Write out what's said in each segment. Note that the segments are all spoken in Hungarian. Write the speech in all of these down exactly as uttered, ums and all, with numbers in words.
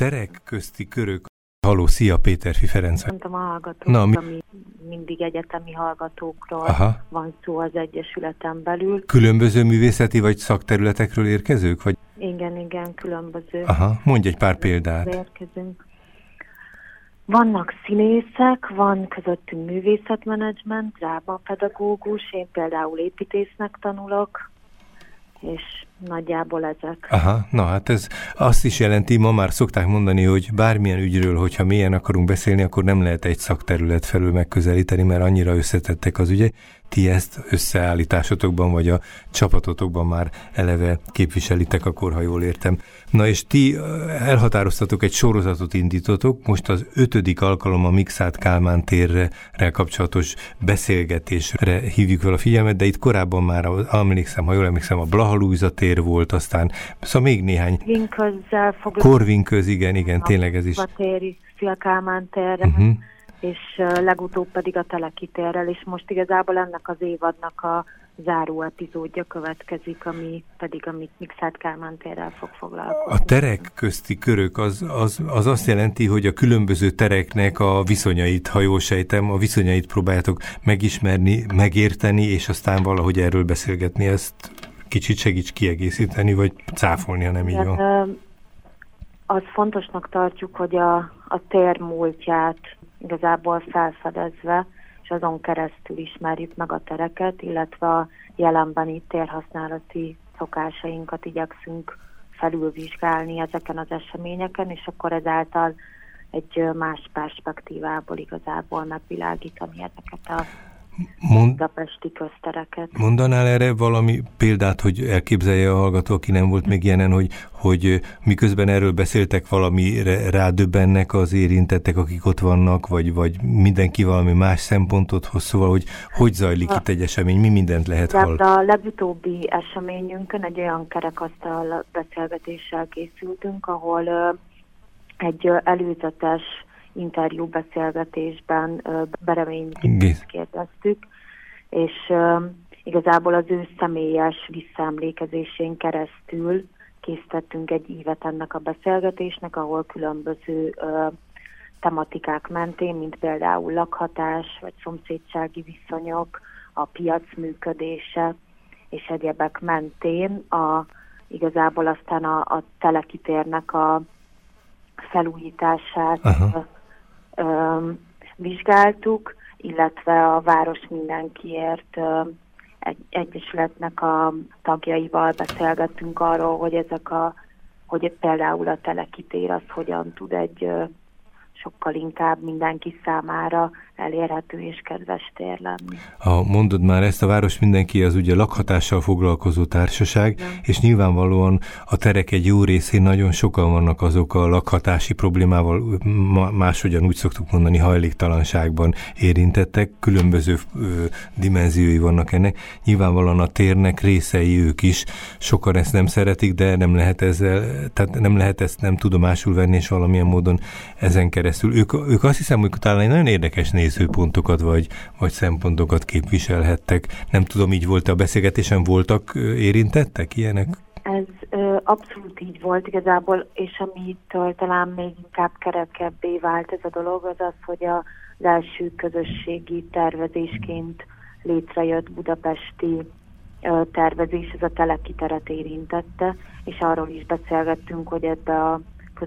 Terek közti körök. Halló, szia, Péterfi Ferenc. Nem tudom, a hallgatók, Na, mi... ami mindig egyetemi hallgatókról Aha. van szó az egyesületen belül. Különböző művészeti vagy szakterületekről érkezők? Vagy... Igen, igen, különböző. Aha, mondj egy pár példát. Érkezünk. Vannak színészek, van közöttünk művészetmenedzsment, drámapedagógus, én például építésznek tanulok, és nagyjából ezek. Aha, na hát ez azt is jelenti, ma már szokták mondani, hogy bármilyen ügyről, hogyha mélyen akarunk beszélni, akkor nem lehet egy szakterület felől megközelíteni, mert annyira összetettek az ügyek. Ti ezt összeállításotokban, vagy a csapatotokban már eleve képviselitek, akkor ha jól értem. Na és ti elhatároztatok, egy sorozatot indítotok, most az ötödik alkalom a Mikszáth Kálmán térre kapcsolatos beszélgetésre hívjuk fel a figyelmet, de itt korábban már, emlékszem, ha jól emlékszem, a Blaha Lujza tér volt, aztán szóval még néhány... Korvin közzel foglalkozik. Korvin köz, igen, igen, tényleg ez is. A téri, Szia Kálmán térre. Uh-huh. És legutóbb pedig a Teleki térrel, és most igazából ennek az évadnak a záró epizódja következik, ami pedig a Mikszáth Kálmán térrel fog foglalkozni. A terek közti körök az, az, az azt jelenti, hogy a különböző tereknek a viszonyait, ha jól sejtem, a viszonyait próbáljátok megismerni, megérteni, és aztán valahogy erről beszélgetni, ezt kicsit segíts kiegészíteni, vagy cáfolni, ha nem így van. Az fontosnak tartjuk, hogy a, a tér múltját igazából felfedezve, és azon keresztül ismerjük meg a tereket, illetve a jelenbeni térhasználati szokásainkat igyekszünk felülvizsgálni ezeken az eseményeken, és akkor ezáltal egy más perspektívából igazából megvilágítani ezeket a Mond... budapesti köztereket. Mondanál erre valami példát, hogy elképzelje a hallgató, aki nem volt még ilyenen, hogy, hogy miközben erről beszéltek, valamire rádöbbennek az érintettek, akik ott vannak, vagy, vagy mindenki valami más szempontot hoz, szóval, hogy hogy zajlik a... itt egy esemény, mi mindent lehet hallani? A legutóbbi eseményünkön egy olyan kerekasztal beszélgetéssel készültünk, ahol ö, egy előzetes interjú beszélgetésben uh, Beremény Gézt kérdeztük, és uh, igazából az ő személyes visszaemlékezésén keresztül készítettünk egy ívet ennek a beszélgetésnek, ahol különböző uh, tematikák mentén, mint például lakhatás, vagy szomszédsági viszonyok, a piac működése, és egyebek mentén a, igazából aztán a, a Teleki térnek a felújítását Aha. vizsgáltuk, illetve a Város mindenkiért egy, egyesületnek a tagjaival beszélgettünk arról, hogy ezek a, hogy például a Teleki tér az hogyan tud egy sokkal inkább mindenki számára elérhető és kedves tér lenni. Ha mondod már ezt, a Város mindenki az ugye lakhatással foglalkozó társaság, ja. és nyilvánvalóan a terek egy jó részén nagyon sokan vannak azok a lakhatási problémával, máshogyan úgy szoktuk mondani, hajléktalanságban érintettek, különböző ö, dimenziói vannak ennek. Nyilvánvalóan a térnek részei ők is, sokan ezt nem szeretik, de nem lehet ezzel, tehát nem lehet ezt nem tudomásul venni, és valamilyen módon ezen keresztül. Ők, ők azt hiszem, hogy talán nagyon érdekes néz nézőpontokat vagy, vagy szempontokat képviselhettek. Nem tudom, így volt-e a beszélgetésen, voltak érintettek ilyenek? Ez ö, abszolút így volt igazából, és amitől talán még inkább kerekebbé vált ez a dolog, az az, hogy az első közösségi tervezésként létrejött budapesti ö, tervezés, ez a Teleki teret érintette, és arról is beszélgettünk, hogy ebbe a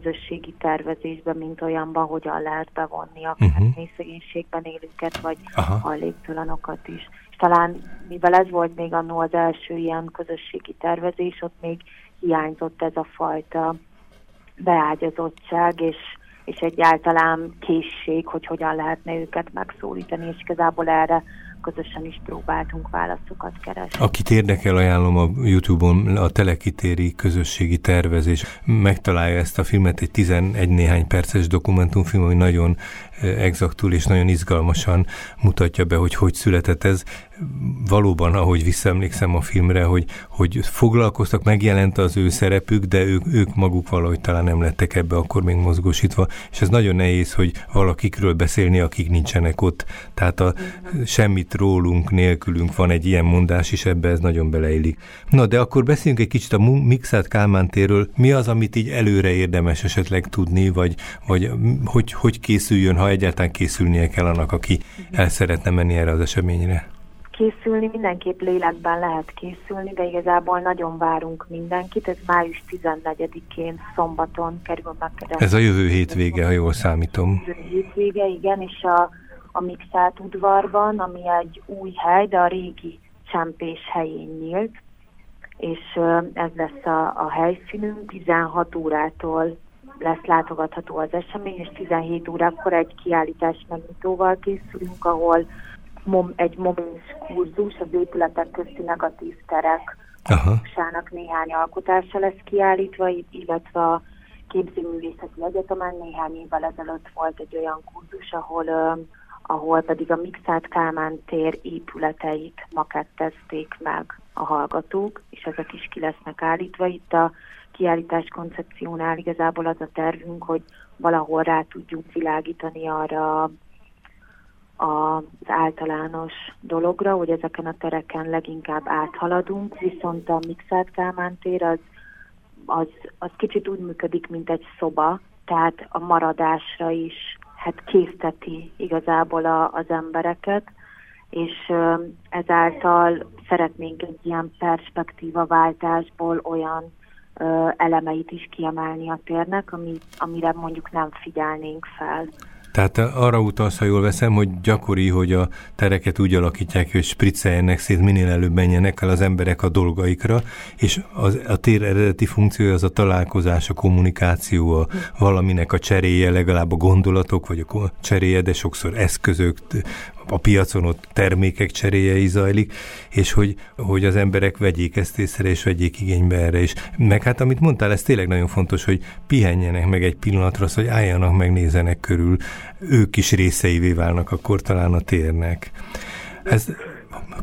közösségi tervezésben, mint olyanban, hogyan lehet bevonni a uh-huh. mélyszegénységben élőket, vagy Aha. hajléktalanokat is. És talán, mivel ez volt még annó az első ilyen közösségi tervezés, ott még hiányzott ez a fajta beágyazottság, és, és egyáltalán készség, hogy hogyan lehetne őket megszólítani, és igazából erre közösen is próbáltunk válaszokat keresni. Akit érdekel, ajánlom a YouTube-on a Teleki téri közösségi tervezés. Megtalálja ezt a filmet, egy tizenegy néhány perces dokumentumfilm, ami nagyon exaktul és nagyon izgalmasan mutatja be, hogy hogy született ez. valóban, ahogy visszaemlékszem a filmre, hogy, hogy foglalkoztak, megjelent az ő szerepük, de ők, ők maguk valahogy talán nem lettek ebbe akkor még mozgósítva, és ez nagyon nehéz, hogy valakikről beszélni, akik nincsenek ott. Tehát a semmit rólunk, nélkülünk van egy ilyen mondás is, ebbe ez nagyon beleillik. Na, de akkor beszéljünk egy kicsit a Mikszáth Kálmán térről. Mi az, amit így előre érdemes esetleg tudni, vagy, vagy hogy, hogy készüljön, ha egyáltalán készülnie kell annak, aki el szeretne menni erre az eseményre? Készülni mindenképp lélekben lehet készülni, de igazából nagyon várunk mindenkit. Ez május tizennegyedikén szombaton kerül megkeresztül. Ez a jövő hétvége, ha jól számítom. Jövő hétvége, igen, és a, a Mikszáth udvarban, ami egy új hely, de a régi csempés helyén nyílt, és ez lesz a, a helyszínünk. tizenhat órától lesz látogatható az esemény, és tizenhét órakor egy kiállítás megnyitóval készülünk, ahol mom, egy momés kurzus, az épületek közti negatív terek kurzusának néhány alkotása lesz kiállítva, illetve a Képzőművészeti Egyetemen néhány évvel ezelőtt volt egy olyan kurzus, ahol, ahol pedig a Mikszáth Kálmán tér épületeit makettezték meg a hallgatók, és ezek is ki lesznek állítva. Itt a kiállítás koncepciónál igazából az a tervünk, hogy valahol rá tudjuk világítani arra az általános dologra, hogy ezeken a tereken leginkább áthaladunk, viszont a Mikszáth Kálmán tér az, az, az kicsit úgy működik, mint egy szoba, tehát a maradásra is hát készteti igazából a, az embereket, és ezáltal szeretnénk egy ilyen perspektívaváltásból olyan ö, elemeit is kiemelni a térnek, ami, amire mondjuk nem figyelnénk fel. Tehát arra utalsz, ha jól veszem, hogy gyakori, hogy a tereket úgy alakítják, hogy spricceljenek szét, minél előbb menjenek el az emberek a dolgaikra, és az, a tér eredeti funkciója az a találkozás, a kommunikáció, a valaminek a cseréje, legalább a gondolatok, vagy a cseréje, de sokszor eszközök, a piacon ott termékek cseréjei zajlik, és hogy, hogy az emberek vegyék ezt észre, és vegyék igénybe erre is. Meg hát, amit mondtál, ez tényleg nagyon fontos, hogy pihenjenek meg egy pillanatra, az, hogy álljanak, megnézenek körül, ők is részeivé válnak akkor talán a térnek. Ez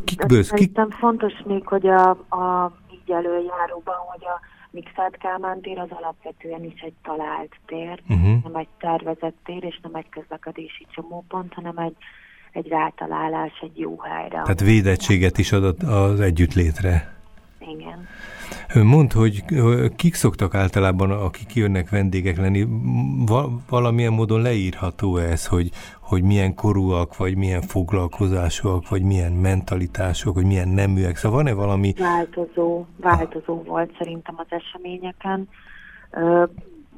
kikből... Szerintem kik... fontos még, hogy a, a így előjáróban, hogy a Mikszáth Kálmán tér az alapvetően is egy talált tér, uh-huh. nem egy tervezett tér, és nem egy közlekedési csomópont, hanem egy egy rátalálás egy jó helyre. Tehát védettséget is ad az együttlétre. Igen. Mondd, hogy kik szoktak általában, akik jönnek vendégek lenni, valamilyen módon leírható ez, hogy, hogy milyen korúak, vagy milyen foglalkozásúak, vagy milyen mentalitások, vagy milyen neműek. Szóval van-e valami... Változó, változó volt szerintem az eseményeken.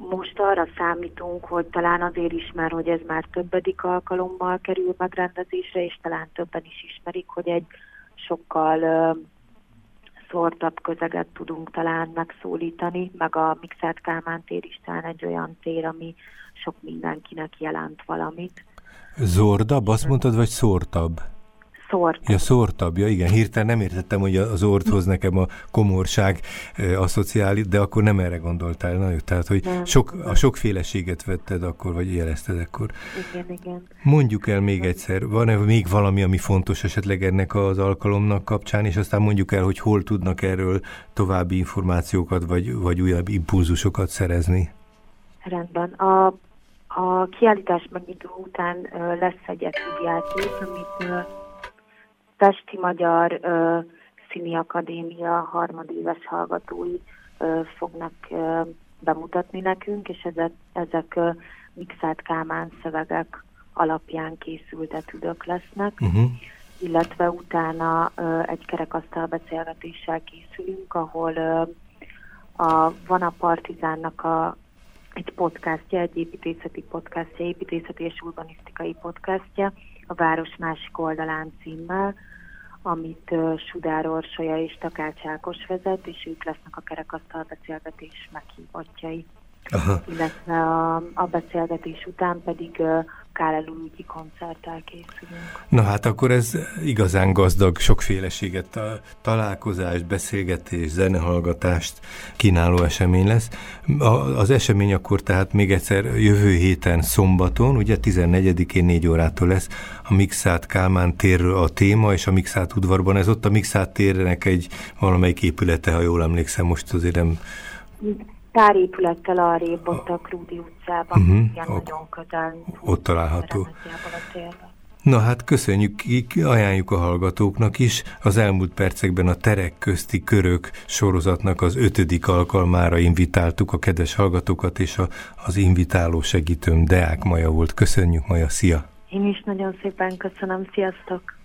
Most arra számítunk, hogy talán azért is már, hogy ez már többedik alkalommal kerül megrendezésre, és talán többen is ismerik, hogy egy sokkal uh, szortabb közeget tudunk talán megszólítani, meg a Mikszáth Kálmán tér is talán egy olyan tér, ami sok mindenkinek jelent valamit. Zordabb, azt mondtad, vagy szortabb? Szortabb. Ja, szortabb, ja, igen. Hirtelen nem értettem, hogy az orthoz nekem a komorság e, asszociális, de akkor nem erre gondoltál, na jó, tehát, hogy sok, a sokféleséget vetted akkor, vagy jelezted akkor. Igen, igen. Mondjuk el még egyszer, van-e még valami, ami fontos esetleg ennek az alkalomnak kapcsán, és aztán mondjuk el, hogy hol tudnak erről további információkat, vagy, vagy újabb impulzusokat szerezni? Rendben. A, a kiállítás megnyitó után ö, lesz egy eszügyjáték, amit ö, Esti Magyar uh, Színi Akadémia harmadéves hallgatói uh, fognak uh, bemutatni nekünk, és ezek, ezek uh, Mikszáth Kálmán szövegek alapján készült etüdök lesznek, uh-huh. illetve utána uh, egy kerekasztal beszélgetéssel készülünk, ahol uh, a, van a Partizánnak a, egy podcastja, egy építészeti podcastja, építészeti és urbanisztikai podcastja, a Város másik oldalán címmel, amit uh, Sudár Orsolya és Takács Ákos vezet, és ők lesznek a kerekasztal beszélgetés meghívottjai. Aha. Illetve a, a beszélgetés után pedig uh, Kála Luigi koncerttel készülünk. Na hát akkor ez igazán gazdag sokféleséget, a találkozást, beszélgetést, zenehallgatást kínáló esemény lesz. A, az esemény akkor tehát még egyszer jövő héten szombaton, ugye tizennegyedikén négy órától lesz a Mikszáth Kálmán térről a téma, és a Mikszáth udvarban, ez ott a Mikszáth térnek egy valamelyik épülete, ha jól emlékszem, most azért nem... Tárépülettel arrébb, ott a Krúdi utcában, uh-huh, igen, ok. Nagyon közel. Ott található. Na hát köszönjük, ajánljuk a hallgatóknak is. Az elmúlt percekben a Terek közti körök sorozatnak az ötödik alkalmára invitáltuk a kedves hallgatókat, és a, az invitáló segítőm Deák Maja volt. Köszönjük, Maja, szia! Én is nagyon szépen köszönöm, sziasztok!